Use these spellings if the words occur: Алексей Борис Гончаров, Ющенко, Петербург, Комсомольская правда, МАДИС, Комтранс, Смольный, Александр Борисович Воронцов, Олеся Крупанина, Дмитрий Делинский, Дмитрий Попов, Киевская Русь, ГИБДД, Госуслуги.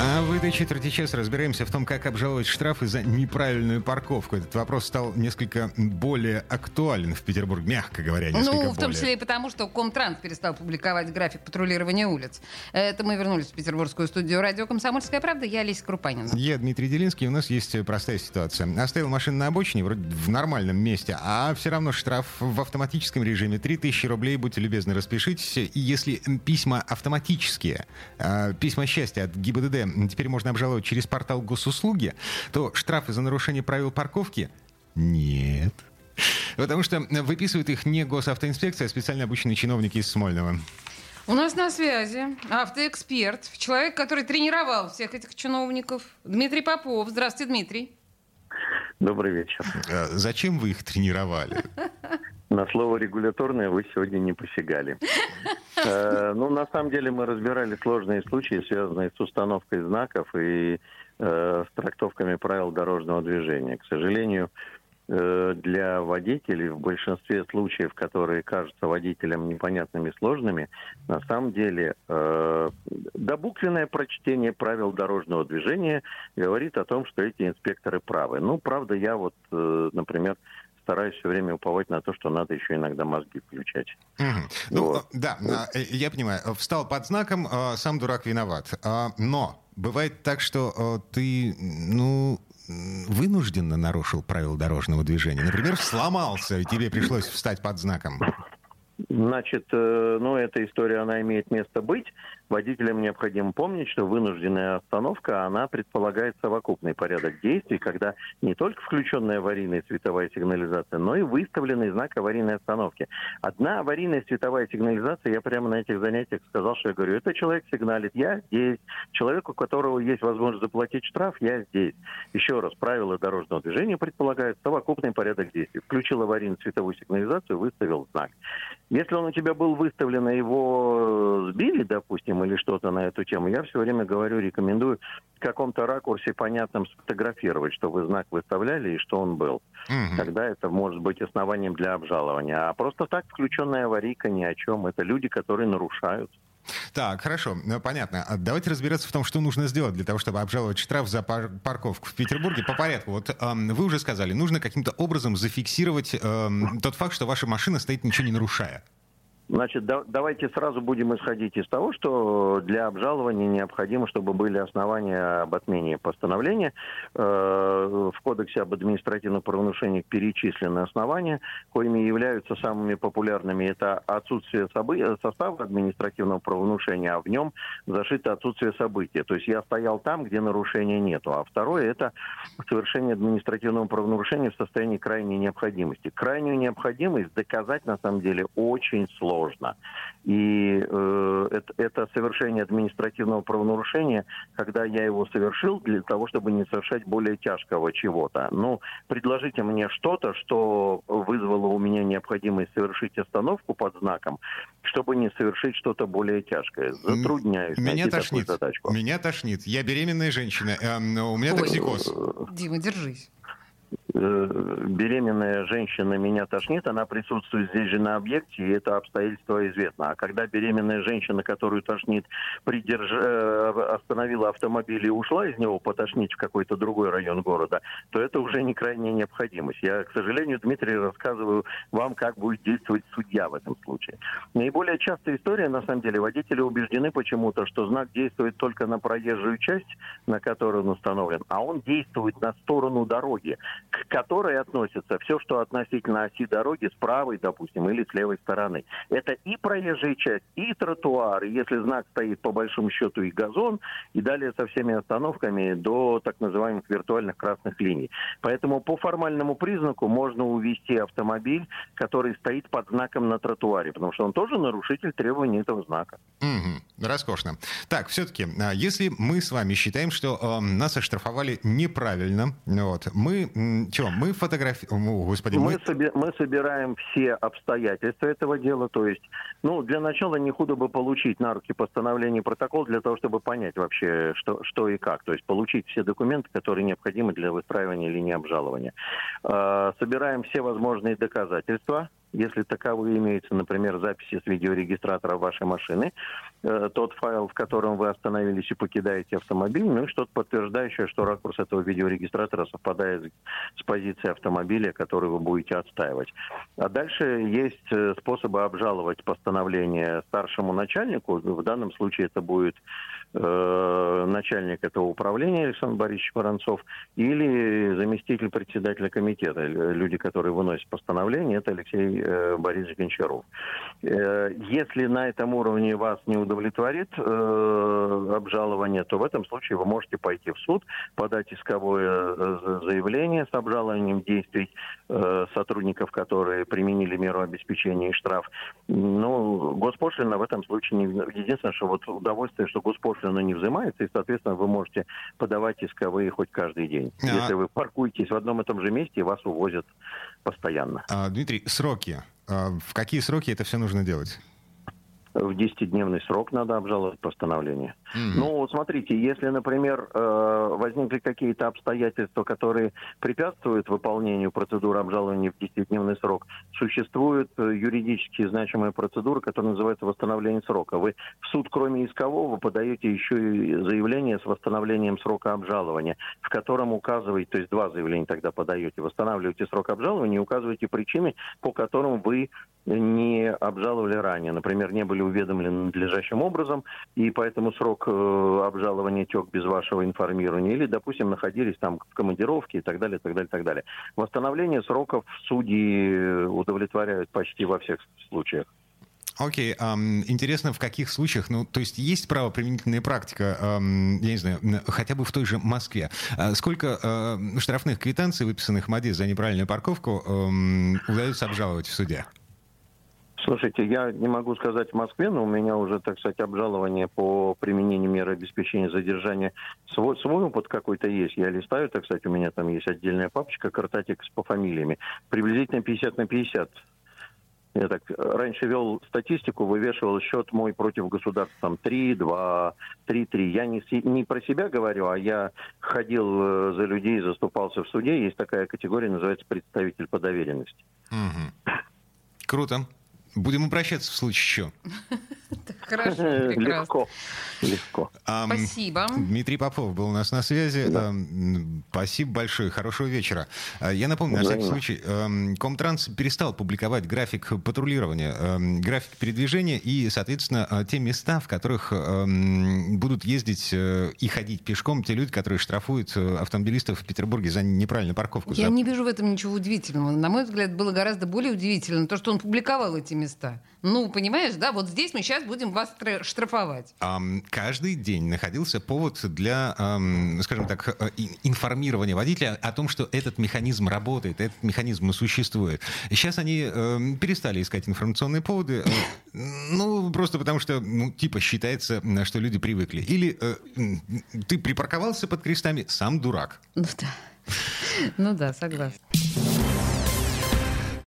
А в этой четверти часа разбираемся в том, как обжаловать штрафы за неправильную парковку. Этот вопрос стал несколько более актуален в Петербурге, мягко говоря, несколько более. Ну, в том числе и потому, что Комтранс перестал публиковать график патрулирования улиц. Это мы вернулись в петербургскую студию «Радио Комсомольская правда». Я Олеся Крупанина. Я Дмитрий Делинский. У нас есть простая ситуация. Оставил машину на обочине, вроде в нормальном месте, а все равно штраф в автоматическом режиме 3000 рублей. Будьте любезны, распишитесь. И если письма автоматические, письма счастья от ГИБДД, теперь можно обжаловать через портал госуслуги, то штрафы за нарушение правил парковки нет. Потому что выписывают их не госавтоинспекция, а специально обученные чиновники из Смольного. У нас на связи автоэксперт, человек, который тренировал всех этих чиновников, Дмитрий Попов. Здравствуйте, Дмитрий. Добрый вечер. Зачем вы их тренировали? На слово «регуляторное» вы сегодня не посягали. Ну, на самом деле, мы разбирали сложные случаи, связанные с установкой знаков и с трактовками правил дорожного движения. К сожалению, для водителей в большинстве случаев, которые кажутся водителям непонятными и сложными, на самом деле добуквенное прочтение правил дорожного движения говорит о том, что эти инспекторы правы. Ну, правда, я вот, например, стараюсь все время уповать на то, что надо еще иногда мозги включать. Ну, вот. Да, я понимаю. Встал под знаком, сам дурак виноват. Но бывает так, что ты, вынужденно нарушил правила дорожного движения. Например, сломался, и тебе пришлось встать под знаком. Значит, эта история, она имеет место быть. Водителям необходимо помнить, что вынужденная остановка, она предполагает совокупный порядок действий, когда не только включенная аварийная световая сигнализация, но и выставленный знак аварийной остановки. Одна аварийная световая сигнализация, я прямо на этих занятиях сказал, что я говорю, это человек сигналит, я здесь. Человек, у которого есть возможность заплатить штраф, я здесь. Еще раз, правила дорожного движения предполагают совокупный порядок действий. Включил аварийную световую сигнализацию, выставил знак. Если он у тебя был выставлен, и его сбили, допустим, или что-то на эту тему, я все время говорю, рекомендую в каком-то ракурсе понятном сфотографировать, что вы знак выставляли и что он был. Угу. Тогда это может быть основанием для обжалования. А просто так включенная аварийка ни о чем. Это люди, которые нарушают. Так, хорошо, понятно. Давайте разбираться в том, что нужно сделать для того, чтобы обжаловать штраф за парковку в Петербурге по порядку. Вот вы уже сказали, нужно каким-то образом зафиксировать тот факт, что ваша машина стоит, ничего не нарушая. Значит, давайте сразу будем исходить из того, что для обжалования необходимо, чтобы были основания об отмене постановления. В Кодексе об административном правонарушении перечислены основания, коими являются самыми популярными. Это отсутствие состава административного правонарушения, а в нем зашито отсутствие события. То есть я стоял там, где нарушения нету. А второе – это совершение административного правонарушения в состоянии крайней необходимости. Крайнюю необходимость доказать, на самом деле, очень сложно. И это совершение административного правонарушения, когда я его совершил для того, чтобы не совершать более тяжкого чего-то. Ну, предложите мне что-то, что вызвало у меня необходимость совершить остановку под знаком, чтобы не совершить что-то более тяжкое. Затрудняюсь. Меня тошнит. Я беременная женщина. У меня токсикоз. Дима, держись. Беременная женщина меня тошнит, она присутствует здесь же на объекте, и это обстоятельство известно. А когда беременная женщина, которую тошнит, остановила автомобиль и ушла из него потошнить в какой-то другой район города, то это уже не крайняя необходимость. Я, к сожалению, Дмитрий, рассказываю вам, как будет действовать судья в этом случае. Наиболее частая история, на самом деле, водители убеждены почему-то, что знак действует только на проезжую часть, на которую он установлен, а он действует на сторону дороги, к которой относится все, что относительно оси дороги с правой, допустим, или с левой стороны. Это и проезжая часть, и тротуар, и если знак стоит, по большому счету, и газон, и далее со всеми остановками до так называемых виртуальных красных линий. Поэтому по формальному признаку можно увести автомобиль, который стоит под знаком на тротуаре, потому что он тоже нарушитель требований этого знака. Роскошно. Так, все-таки, если мы с вами считаем, что нас оштрафовали неправильно, мы чем? Мы фотографируем... Мы собираем все обстоятельства этого дела. То есть, для начала не худо бы получить на руки постановление, протокол, для того, чтобы понять вообще, что и как. То есть получить все документы, которые необходимы для выстраивания линии обжалования. Собираем все возможные доказательства. Если таковые имеются, например, записи с видеорегистратора вашей машины, тот файл, в котором вы остановились и покидаете автомобиль, и что-то подтверждающее, что ракурс этого видеорегистратора совпадает с позицией автомобиля, который вы будете отстаивать. А дальше есть способы обжаловать постановление старшему начальнику. В данном случае это будет начальник этого управления Александр Борисович Воронцов или заместитель председателя комитета. Люди, которые выносят постановление, это Алексей Борис Гончаров. Если на этом уровне вас не удовлетворит обжалование, то в этом случае вы можете пойти в суд, подать исковое заявление с обжалованием действий сотрудников, которые применили меру обеспечения и штраф. Госпошлина в этом случае не... Единственное, что удовольствие, что госпошлина не взимается, и, соответственно, вы можете подавать исковые хоть каждый день. Если вы паркуетесь в одном и том же месте, и вас увозят постоянно. Дмитрий, сроки. В какие сроки это все нужно делать? В 10-дневный срок надо обжаловать постановление. Mm-hmm. Смотрите, если, например, возникли какие-то обстоятельства, которые препятствуют выполнению процедуры обжалования в 10-дневный срок, существуют юридически значимые процедуры, которые называются восстановление срока. Вы в суд, кроме искового, подаете еще и заявление с восстановлением срока обжалования, в котором указываете, то есть два заявления тогда подаете, восстанавливаете срок обжалования и указываете причины, по которым вы не обжаловали ранее, например, не были уведомлены надлежащим образом, и поэтому срок обжалования тек без вашего информирования, или, допустим, находились там в командировке и так далее, так далее, так далее. Восстановление сроков судьи удовлетворяют почти во всех случаях. Окей, интересно, в каких случаях, то есть есть правоприменительная практика, я не знаю, хотя бы в той же Москве. Сколько штрафных квитанций, выписанных МАДИС за неправильную парковку, удается обжаловать в суде? Слушайте, я не могу сказать в Москве, но у меня уже, так сказать, обжалование по применению меры обеспечения задержания свой опыт какой-то есть. Я листаю, так сказать, у меня там есть отдельная папочка, картотека по фамилиями. Приблизительно 50/50. Я так раньше вел статистику, вывешивал счет мой против государства, там, 3-2, 3-3. Я не про себя говорю, а я ходил за людей, заступался в суде. Есть такая категория, называется представитель по доверенности. Угу. Круто. Будем обращаться в случае чего. Хорошо, прекрасно. Легко. Спасибо. Дмитрий Попов был у нас на связи. Да. Спасибо большое. Хорошего вечера. Я напомню, на всякий случай, Комтранс перестал публиковать график патрулирования, график передвижения и, соответственно, те места, в которых будут ездить и ходить пешком те люди, которые штрафуют автомобилистов в Петербурге за неправильную парковку. Я не вижу в этом ничего удивительного. На мой взгляд, было гораздо более удивительно то, что он публиковал эти места. Понимаешь, да, вот здесь мы сейчас будем вас штрафовать. Каждый день находился повод для, скажем так, информирования водителя о том, что этот механизм работает, этот механизм существует. Сейчас они перестали искать информационные поводы, просто потому что, считается, что люди привыкли. Или ты припарковался под крестами, сам дурак. Ну да, согласна.